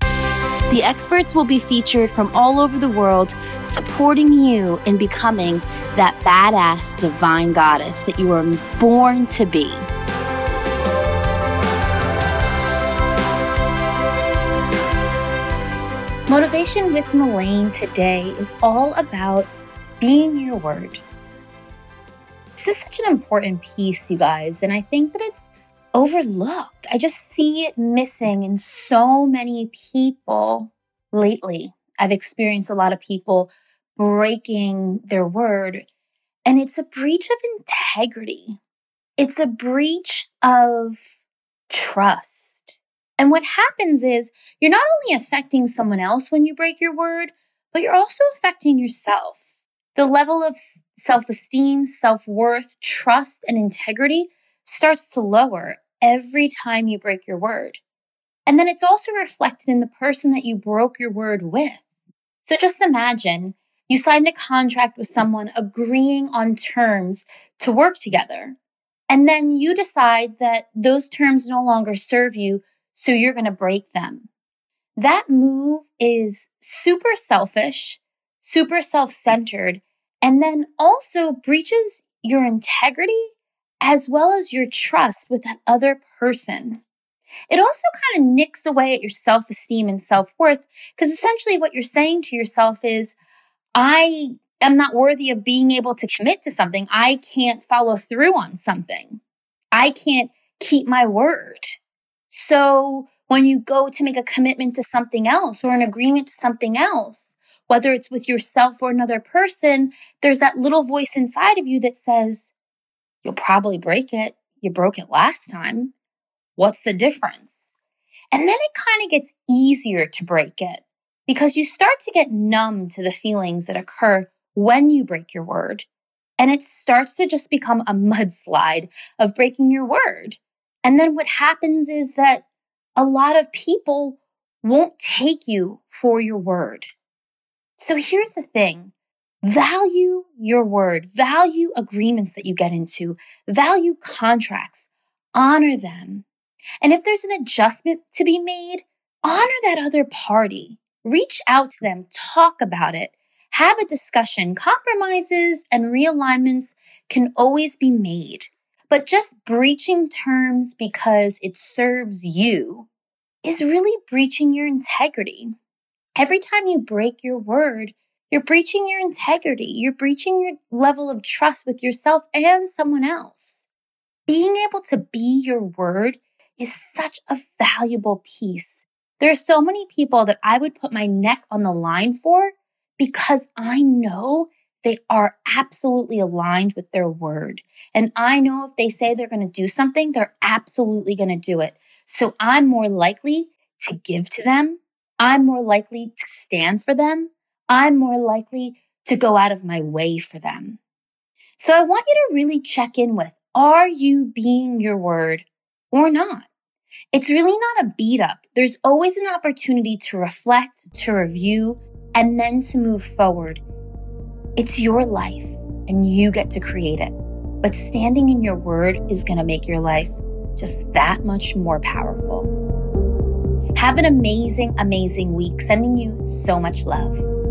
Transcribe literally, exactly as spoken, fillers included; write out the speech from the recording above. The experts will be featured from all over the world, supporting you in becoming that badass divine goddess that you were born to be. Motivation with Malene today is all about being your word. This is such an important piece, you guys, and I think that it's overlooked. I just see it missing in so many people lately. I've experienced a lot of people breaking their word, and it's a breach of integrity. It's a breach of trust. And what happens is you're not only affecting someone else when you break your word, but you're also affecting yourself. The level of self-esteem, self-worth, trust, and integrity starts to lower every time you break your word. And then it's also reflected in the person that you broke your word with. So just imagine you signed a contract with someone agreeing on terms to work together. And then you decide that those terms no longer serve you, so you're going to break them. That move is super selfish, super self-centered, and then also breaches your integrity as well as your trust with that other person. It also kind of nicks away at your self-esteem and self-worth, because essentially what you're saying to yourself is, I am not worthy of being able to commit to something. I can't follow through on something. I can't keep my word. So when you go to make a commitment to something else or an agreement to something else, whether it's with yourself or another person, there's that little voice inside of you that says, you'll probably break it. You broke it last time. What's the difference? And then it kind of gets easier to break it because you start to get numb to the feelings that occur when you break your word. And it starts to just become a mudslide of breaking your word. And then what happens is that a lot of people won't take you for your word. So here's the thing. Value your word, value agreements that you get into, value contracts, honor them. And if there's an adjustment to be made, honor that other party. Reach out to them, talk about it, have a discussion. Compromises and realignments can always be made, but just breaching terms because it serves you is really breaching your integrity. Every time you break your word, you're breaching your integrity. You're breaching your level of trust with yourself and someone else. Being able to be your word is such a valuable piece. There are so many people that I would put my neck on the line for because I know they are absolutely aligned with their word. And I know if they say they're going to do something, they're absolutely going to do it. So I'm more likely to give to them. I'm more likely to stand for them. I'm more likely to go out of my way for them. So I want you to really check in with, are you being your word or not? It's really not a beat up. There's always an opportunity to reflect, to review, and then to move forward. It's your life and you get to create it. But standing in your word is going to make your life just that much more powerful. Have an amazing, amazing week. Sending you so much love.